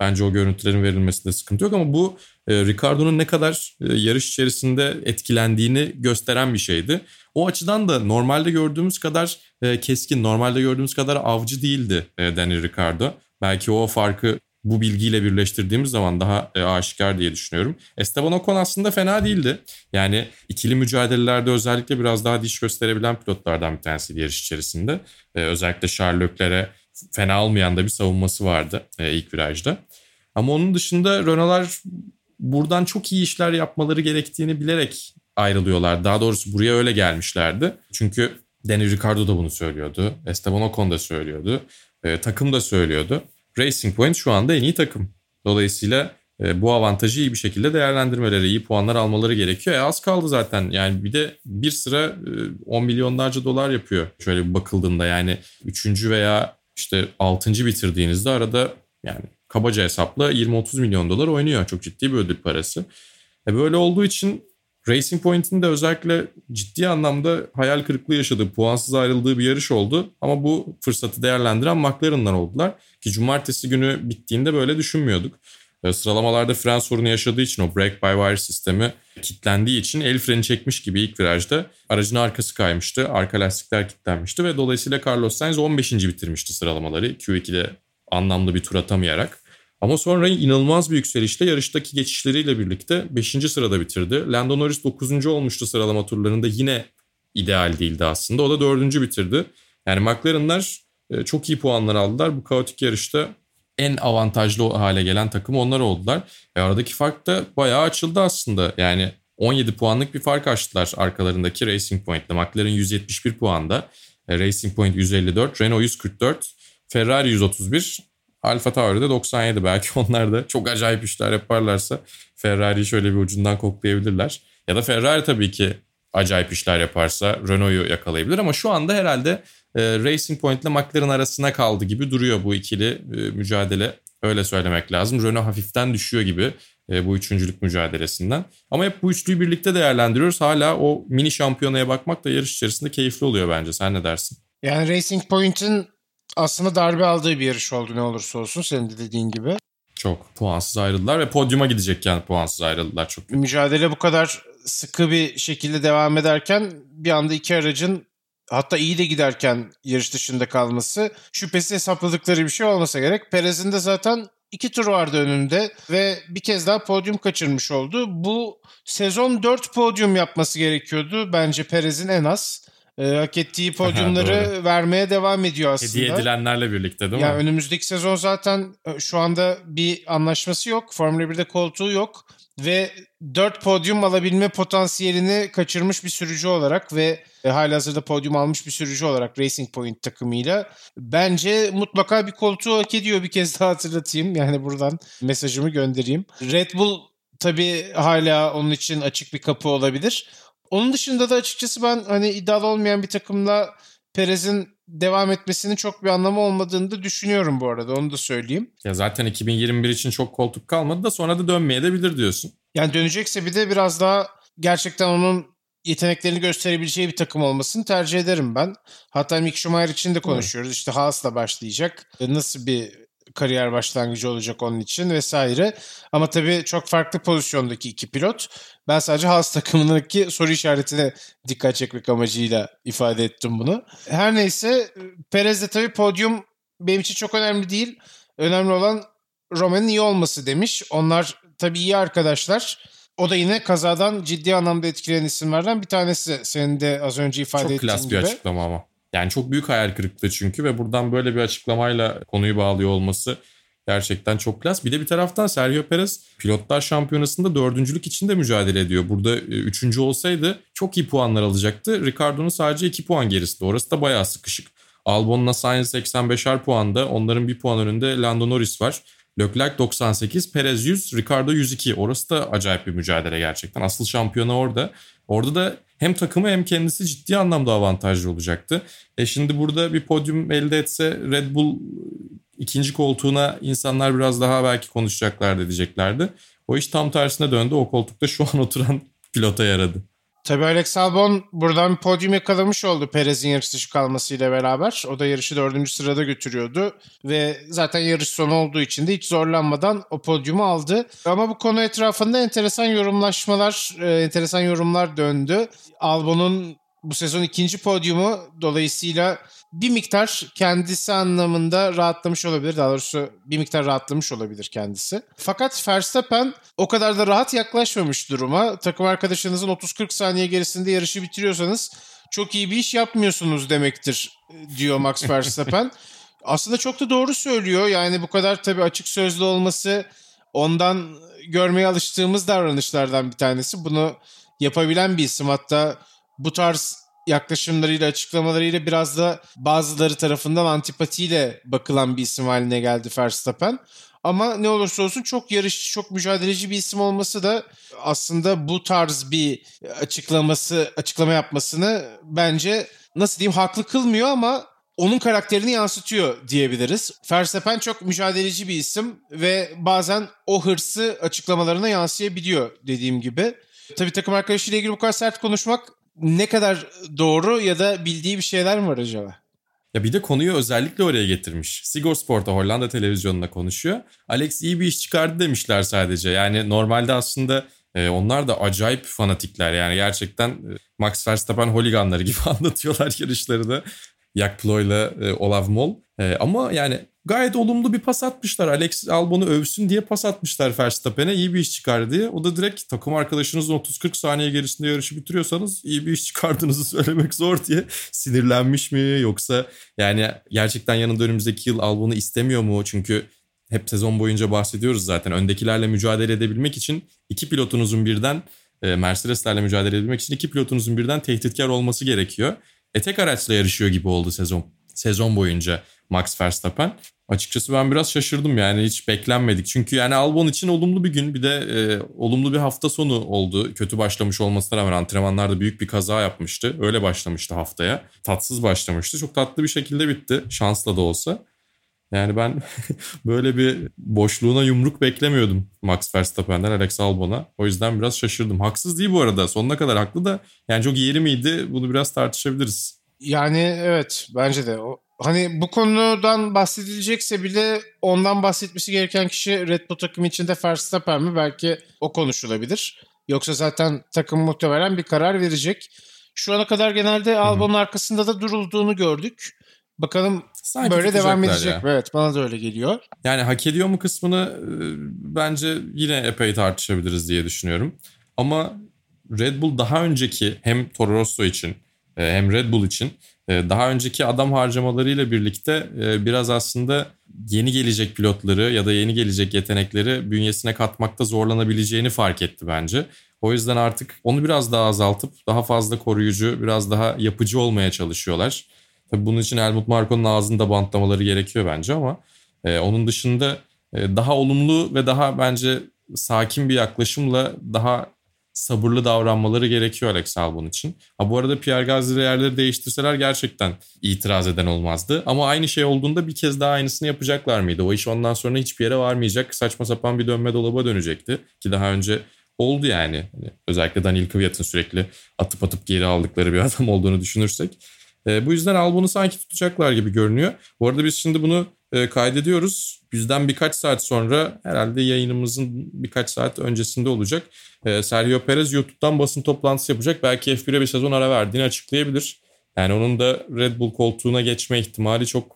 bence o görüntülerin verilmesinde sıkıntı yok. Ama bu e, Ricardo'nun ne kadar e, yarış içerisinde etkilendiğini gösteren bir şeydi. O açıdan da normalde gördüğümüz kadar e, keskin, normalde gördüğümüz kadar avcı değildi e, Daniel Ricciardo. Belki o farkı bu bilgiyle birleştirdiğimiz zaman daha e, aşikar diye düşünüyorum. Esteban Ocon aslında fena değildi. Yani ikili mücadelelerde özellikle biraz daha diş gösterebilen pilotlardan bir tanesiydi yarış içerisinde. E, özellikle Charles Leclerc'e fena olmayan da bir savunması vardı e, ilk virajda. Ama onun dışında Renault'lar buradan çok iyi işler yapmaları gerektiğini bilerek ayrılıyorlar. Daha doğrusu buraya öyle gelmişlerdi. Çünkü Daniel Ricciardo da bunu söylüyordu. Esteban Ocon da söylüyordu. E, takım da söylüyordu. Racing Point şu anda en iyi takım. Dolayısıyla e, bu avantajı iyi bir şekilde değerlendirmeleri, iyi puanlar almaları gerekiyor. E, az kaldı zaten. Yani bir de bir sıra e, on milyonlarca dolar yapıyor. Şöyle bir bakıldığında yani üçüncü veya işte altıncı bitirdiğinizde arada yani kabaca hesapla yirmi otuz milyon dolar oynuyor. Çok ciddi bir ödül parası. E, böyle olduğu için Racing Point'in de özellikle ciddi anlamda hayal kırıklığı yaşadığı, puansız ayrıldığı bir yarış oldu. Ama bu fırsatı değerlendiren McLaren'lar oldular. Ki cumartesi günü bittiğinde böyle düşünmüyorduk. Sıralamalarda fren sorunu yaşadığı için o brake by wire sistemi kilitlendiği için el freni çekmiş gibi ilk virajda aracın arkası kaymıştı. Arka lastikler kilitlenmişti ve dolayısıyla Carlos Sainz on beşinci bitirmişti sıralamaları. Q iki'de anlamlı bir tur atamayarak. Ama sonra inanılmaz bir yükselişle yarıştaki geçişleriyle birlikte beşinci sırada bitirdi. Lando Norris dokuzuncu olmuştu sıralama turlarında, yine ideal değildi aslında. O da dördüncü bitirdi. Yani McLaren'lar çok iyi puanlar aldılar. Bu kaotik yarışta en avantajlı hale gelen takım onlar oldular. E aradaki fark da bayağı açıldı aslında. Yani on yedi puanlık bir fark açtılar arkalarındaki Racing Point'le. McLaren yüz yetmiş bir puanda, Racing Point yüz elli dört, Renault yüz kırk dört, Ferrari yüz otuz bir... Alfa Tauri'de doksan yedi. Belki onlar da çok acayip işler yaparlarsa Ferrari'yi şöyle bir ucundan koklayabilirler. Ya da Ferrari tabii ki acayip işler yaparsa Renault'u yakalayabilir. Ama şu anda herhalde e, Racing Point ile McLaren arasına kaldı gibi duruyor bu ikili e, mücadele. Öyle söylemek lazım. Renault hafiften düşüyor gibi e, bu üçüncülük mücadelesinden. Ama hep bu üçlüyü birlikte değerlendiriyoruz. Hala o mini şampiyonaya bakmak da yarış içerisinde keyifli oluyor bence. Sen ne dersin? Yani Racing Point'in aslında darbe aldığı bir yarış oldu ne olursa olsun, senin de dediğin gibi. Çok puansız ayrıldılar ve podyuma gidecek yani puansız ayrıldılar. Çok mücadele bu kadar sıkı bir şekilde devam ederken bir anda iki aracın hatta iyi de giderken yarış dışında kalması şüphesiz hesapladıkları bir şey olmasa gerek. Perez'in de zaten iki tur vardı önünde ve bir kez daha podyum kaçırmış oldu. Bu sezon dört podyum yapması gerekiyordu bence Perez'in en az. Hak ettiği podyumları Aha, vermeye devam ediyor aslında. Hediye edilenlerle birlikte değil yani mi? Önümüzdeki sezon zaten şu anda bir anlaşması yok. Formula birde koltuğu yok. Ve dört podyum alabilme potansiyelini kaçırmış bir sürücü olarak ve halihazırda podyum almış bir sürücü olarak Racing Point takımıyla bence mutlaka bir koltuğu hak ediyor. Bir kez daha hatırlatayım. Yani buradan mesajımı göndereyim. Red Bull tabii hala onun için açık bir kapı olabilir. Onun dışında da açıkçası ben hani iddialı olmayan bir takımla Perez'in devam etmesinin çok bir anlamı olmadığını da düşünüyorum bu arada. Onu da söyleyeyim. Ya zaten iki bin yirmi bir için çok koltuk kalmadı da sonra da dönmeye de bilir diyorsun. Yani dönecekse bir de biraz daha gerçekten onun yeteneklerini gösterebileceği bir takım olmasını tercih ederim ben. Hatta Mick Schumacher için de konuşuyoruz. Hı. İşte Haas'la başlayacak. Nasıl bir kariyer başlangıcı olacak onun için vesaire. Ama tabii çok farklı pozisyondaki iki pilot. Ben sadece Haas takımındaki soru işaretine dikkat çekmek amacıyla ifade ettim bunu. Her neyse, Perez de tabii podyum benim için çok önemli değil. Önemli olan Romain'in iyi olması demiş. Onlar tabii iyi arkadaşlar. O da yine kazadan ciddi anlamda etkilenen isimlerden bir tanesi. Senin de az önce ifade ettiğin gibi. Çok klas bir açıklama ama. Yani çok büyük hayal kırıklığı çünkü ve buradan böyle bir açıklamayla konuyu bağlıyor olması gerçekten çok klas. Bir de bir taraftan Sergio Perez Pilotlar Şampiyonası'nda dördüncülük için de mücadele ediyor. Burada üçüncü olsaydı çok iyi puanlar alacaktı. Ricciardo'nun sadece iki puan gerisinde. Orası da bayağı sıkışık. Albon'la Sainz seksen beşer puanda. Onların bir puan önünde Lando Norris var. Leclerc doksan sekiz, Perez yüz, Ricciardo yüz iki. Orası da acayip bir mücadele gerçekten. Asıl şampiyona orada. Orada da hem takımı hem kendisi ciddi anlamda avantajlı olacaktı. E şimdi burada bir podyum elde etse Red Bull ikinci koltuğuna insanlar biraz daha belki konuşacaklar diyeceklerdi. O iş tam tersine döndü. O koltukta şu an oturan pilota yaradı. Tabii Alex Albon buradan bir podyum yakalamış oldu Perez'in yarış dışı kalmasıyla beraber. O da yarışı dördüncü sırada götürüyordu ve zaten yarış sonu olduğu için de hiç zorlanmadan o podyumu aldı. Ama bu konu etrafında enteresan yorumlaşmalar, enteresan yorumlar döndü. Albon'un bu sezon ikinci podyumu dolayısıyla bir miktar kendisi anlamında rahatlamış olabilir. Daha doğrusu bir miktar rahatlamış olabilir kendisi. Fakat Verstappen o kadar da rahat yaklaşmamış duruma. Takım arkadaşınızın otuz kırk saniye gerisinde yarışı bitiriyorsanız çok iyi bir iş yapmıyorsunuz demektir diyor Max Verstappen. Aslında çok da doğru söylüyor. Yani bu kadar tabii açık sözlü olması ondan görmeye alıştığımız davranışlardan bir tanesi. Bunu yapabilen bir isim. Hatta bu tarz yaklaşımlarıyla, açıklamalarıyla biraz da bazıları tarafından antipatiyle bakılan bir isim haline geldi Verstappen. Ama ne olursa olsun çok yarışçı, çok mücadeleci bir isim olması da aslında bu tarz bir açıklaması, açıklama yapmasını bence nasıl diyeyim haklı kılmıyor ama onun karakterini yansıtıyor diyebiliriz. Verstappen çok mücadeleci bir isim ve bazen o hırsı açıklamalarına yansıyabiliyor dediğim gibi. Tabii takım arkadaşıyla ilgili bu kadar sert konuşmak ne kadar doğru ya da bildiği bir şeyler mi var acaba? Ya bir de konuyu özellikle oraya getirmiş. Sigortsport'a, Hollanda televizyonuna konuşuyor. Alex iyi bir iş çıkardı demişler sadece. Yani normalde aslında onlar da acayip fanatikler. Yani gerçekten Max Verstappen holiganları gibi anlatıyorlar yarışları da. Jack Ploy'la Olav Mol. Ama yani gayet olumlu bir pas atmışlar. Alex Albon'u övsün diye pas atmışlar Verstappen'e, iyi bir iş çıkardı diye. O da direkt takım arkadaşınızın otuz kırk saniye gerisinde yarışı bitiriyorsanız iyi bir iş çıkardığınızı söylemek zor diye sinirlenmiş mi? Yoksa yani gerçekten yanında önümüzdeki yıl Albon'u istemiyor mu? Çünkü hep sezon boyunca bahsediyoruz zaten. Öndekilerle mücadele edebilmek için iki pilotunuzun birden, Mercedes'lerle mücadele edebilmek için iki pilotunuzun birden tehditkar olması gerekiyor. E tek araçla yarışıyor gibi oldu sezon. Sezon boyunca Max Verstappen. Açıkçası ben biraz şaşırdım yani, hiç beklenmedik. Çünkü yani Albon için olumlu bir gün, bir de e, olumlu bir hafta sonu oldu. Kötü başlamış olmasına rağmen antrenmanlarda büyük bir kaza yapmıştı. Öyle başlamıştı haftaya. Tatsız başlamıştı. Çok tatlı bir şekilde bitti. Şansla da olsa. Yani ben böyle bir boşluğuna yumruk beklemiyordum Max Verstappen'den Alex Albon'a. O yüzden biraz şaşırdım. Haksız değil bu arada. Sonuna kadar haklı da yani çok yeri miydi? Bunu biraz tartışabiliriz. Yani evet, bence de. Hani bu konudan bahsedilecekse bile ondan bahsetmesi gereken kişi Red Bull takımı içinde Verstappen mi? Belki o konuşulabilir. Yoksa zaten takım muhtemelen bir karar verecek. Şu ana kadar genelde Albon'un arkasında da durulduğunu gördük. Bakalım sanki böyle devam edecek ya. Evet, bana da öyle geliyor. Yani hak ediyor mu kısmını bence yine epey tartışabiliriz diye düşünüyorum. Ama Red Bull daha önceki hem Toro Rosso için hem Red Bull için daha önceki adam harcamalarıyla birlikte biraz aslında yeni gelecek pilotları ya da yeni gelecek yetenekleri bünyesine katmakta zorlanabileceğini fark etti bence. O yüzden artık onu biraz daha azaltıp daha fazla koruyucu, biraz daha yapıcı olmaya çalışıyorlar. Tabii bunun için Helmut Marko'nun ağzında bantlamaları gerekiyor bence ama e, onun dışında e, daha olumlu ve daha bence sakin bir yaklaşımla daha sabırlı davranmaları gerekiyor Alex Albon için. Ha bu arada Pierre Gasly'le yerleri değiştirseler gerçekten itiraz eden olmazdı. Ama aynı şey olduğunda bir kez daha aynısını yapacaklar mıydı? O iş ondan sonra hiçbir yere varmayacak. Saçma sapan bir dönme dolaba dönecekti. Ki daha önce oldu yani. Özellikle Daniel Kvyat'ın sürekli atıp atıp geri aldıkları bir adam olduğunu düşünürsek. E, bu yüzden Albon'u sanki tutacaklar gibi görünüyor. Bu arada biz şimdi bunu e, kaydediyoruz. Bizden birkaç saat sonra, herhalde yayınımızın birkaç saat öncesinde olacak. E, Sergio Perez YouTube'dan basın toplantısı yapacak. Belki F bir'e bir sezon ara verdiğini açıklayabilir. Yani onun da Red Bull koltuğuna geçme ihtimali çok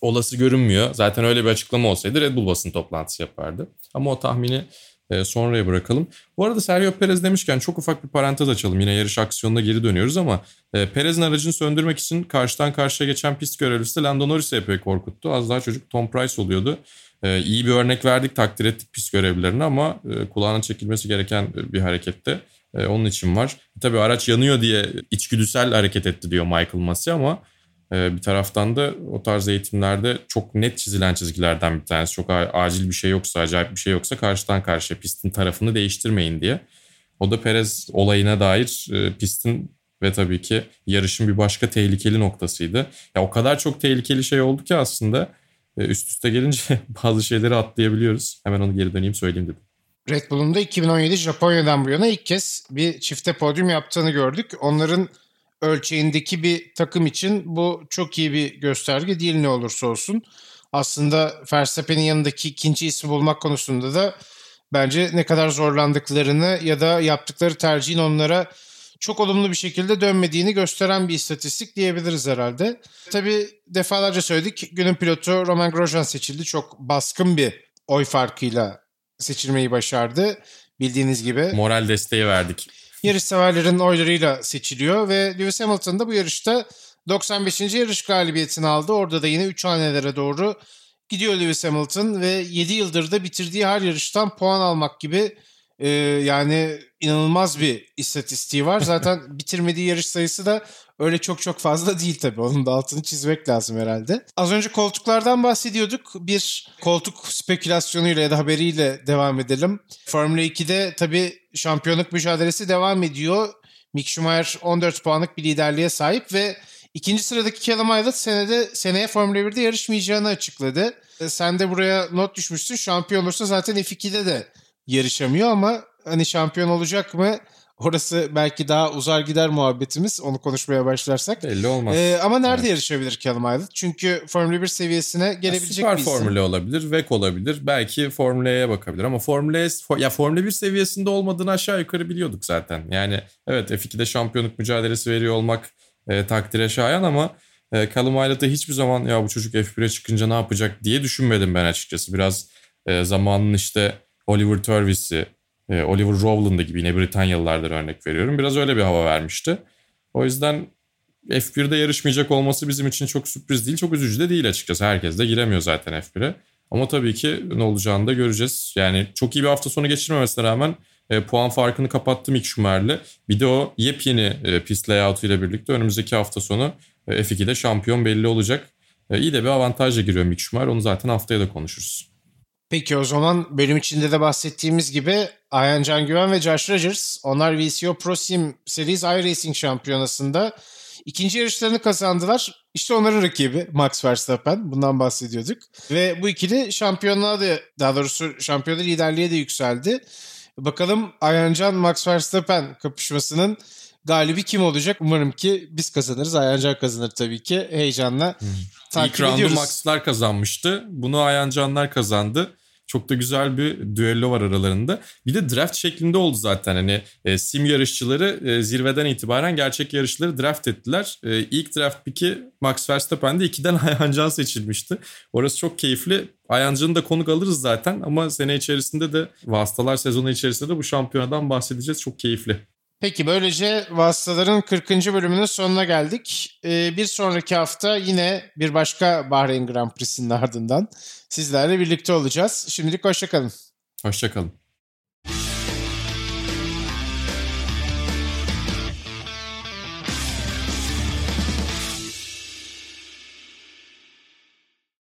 olası görünmüyor. Zaten öyle bir açıklama olsaydı Red Bull basın toplantısı yapardı. Ama o tahmini e, sonraya bırakalım. Bu arada Sergio Perez demişken çok ufak bir parantez açalım. Yine yarış aksiyonuna geri dönüyoruz ama e, Perez'in aracını söndürmek için karşıdan karşıya geçen pist görevlisi Lando Norris'i epey korkuttu. Az daha çocuk Tom Price oluyordu. E, iyi bir örnek verdik, takdir ettik pist görevlilerine ama e, kulağına çekilmesi gereken bir harekette. E, onun için var. E, tabii araç yanıyor diye içgüdüsel hareket etti diyor Michael Masi ama e, bir taraftan da o tarz eğitimlerde çok net çizilen çizgilerden bir tanesi. Çok acil bir şey yoksa, acayip bir şey yoksa karşıdan karşıya pistin tarafını değiştirmeyin diye. O da Perez olayına dair e, pistin ve tabii ki yarışın bir başka tehlikeli noktasıydı. Ya o kadar çok tehlikeli şey oldu ki aslında. Üst üste gelince bazı şeyleri atlayabiliyoruz. Hemen onu geri döneyim söyleyeyim dedim. Red Bull'un da iki bin on yedi Japonya'dan bu yana ilk kez bir çifte podyum yaptığını gördük. Onların ölçeğindeki bir takım için bu çok iyi bir gösterge değil ne olursa olsun. Aslında Verstappen'in yanındaki ikinci ismi bulmak konusunda da bence ne kadar zorlandıklarını ya da yaptıkları tercihin onlara çok olumlu bir şekilde dönmediğini gösteren bir istatistik diyebiliriz herhalde. Tabii defalarca söyledik, günün pilotu Romain Grosjean seçildi. Çok baskın bir oy farkıyla seçilmeyi başardı bildiğiniz gibi. Moral desteği verdik. Yarış severlerin oylarıyla seçiliyor ve Lewis Hamilton da bu yarışta doksan beşinci yarış galibiyetini aldı. Orada da yine üç hanelere doğru gidiyor Lewis Hamilton ve yedi yıldır da bitirdiği her yarıştan puan almak gibi Ee, yani inanılmaz bir istatistiği var. Zaten bitirmediği yarış sayısı da öyle çok çok fazla değil tabii. Onun da altını çizmek lazım herhalde. Az önce koltuklardan bahsediyorduk. Bir koltuk spekülasyonuyla ya da haberiyle devam edelim. Formula iki'de tabii şampiyonluk mücadelesi devam ediyor. Mick Schumacher on dört puanlık bir liderliğe sahip ve ikinci sıradaki Callum Ilott senede, seneye Formula bir'de yarışmayacağını açıkladı. Sen de buraya not düşmüşsün. Şampiyon olursa zaten F iki'de de yarışamıyor ama hani şampiyon olacak mı? Orası belki daha uzar gider muhabbetimiz. Onu konuşmaya başlarsak. Belli olmaz. Ee, ama nerede evet. yarışabilir Callum Ilott? Çünkü Formula bir seviyesine gelebilecek ya, bir isim. Süper Formula olabilir, W E C olabilir. Belki Formula'ya bakabilir ama Formula, ya Formula bir seviyesinde olmadığını aşağı yukarı biliyorduk zaten. Yani evet F iki'de şampiyonluk mücadelesi veriyor olmak e, takdire şayan ama e, Callum Ilott'a hiçbir zaman ya bu çocuk F bir'e çıkınca ne yapacak diye düşünmedim ben açıkçası. Biraz e, zamanın işte Oliver Turvis'i, Oliver Rowland'ı gibi yine Britanyalılardan örnek veriyorum. Biraz öyle bir hava vermişti. O yüzden F bir'de yarışmayacak olması bizim için çok sürpriz değil. Çok üzücü de değil açıkçası. Herkes de giremiyor zaten F bir'e. Ama tabii ki ne olacağını da göreceğiz. Yani çok iyi bir hafta sonu geçirmemesine rağmen e, puan farkını kapattı Mick Schumacher'le. Bir de o yepyeni e, pist layout'u ile birlikte önümüzdeki hafta sonu e, F iki'de şampiyon belli olacak. E, iyi de bir avantajla giriyor Mick Schumacher. Onu zaten haftaya da konuşuruz. Peki o zaman bölüm içinde de bahsettiğimiz gibi Ayan Can Güven ve Josh Rogers, onlar V C O Pro Sim Series iRacing şampiyonasında ikinci yarışlarını kazandılar. İşte onların rakibi Max Verstappen, bundan bahsediyorduk. Ve bu ikili şampiyonluğa da, daha doğrusu şampiyonluğa liderliğe de yükseldi. Bakalım Ayan Can Max Verstappen kapışmasının galibi kim olacak? Umarım ki biz kazanırız. Ayan Can kazanır tabii ki. Heyecanla hmm. takip İlk ediyoruz. İlk Max'lar kazanmıştı. Bunu Ayan Canlar kazandı. Çok da güzel bir düello var aralarında. Bir de draft şeklinde oldu zaten. Hani e, sim yarışçıları e, zirveden itibaren gerçek yarışçıları draft ettiler. E, ilk draft piki Max Verstappen'de ikiden Ayan Can seçilmişti. Orası çok keyifli. Ayan Can'ı da konuk alırız zaten ama sene içerisinde de vasıtalar sezonu içerisinde de bu şampiyonadan bahsedeceğiz. Çok keyifli. Peki böylece Vasıtaların kırkıncı bölümünün sonuna geldik. Ee, bir sonraki hafta yine bir başka Bahreyn Grand Prix'sinin ardından sizlerle birlikte olacağız. Şimdilik hoşça kalın. Hoşça kalın.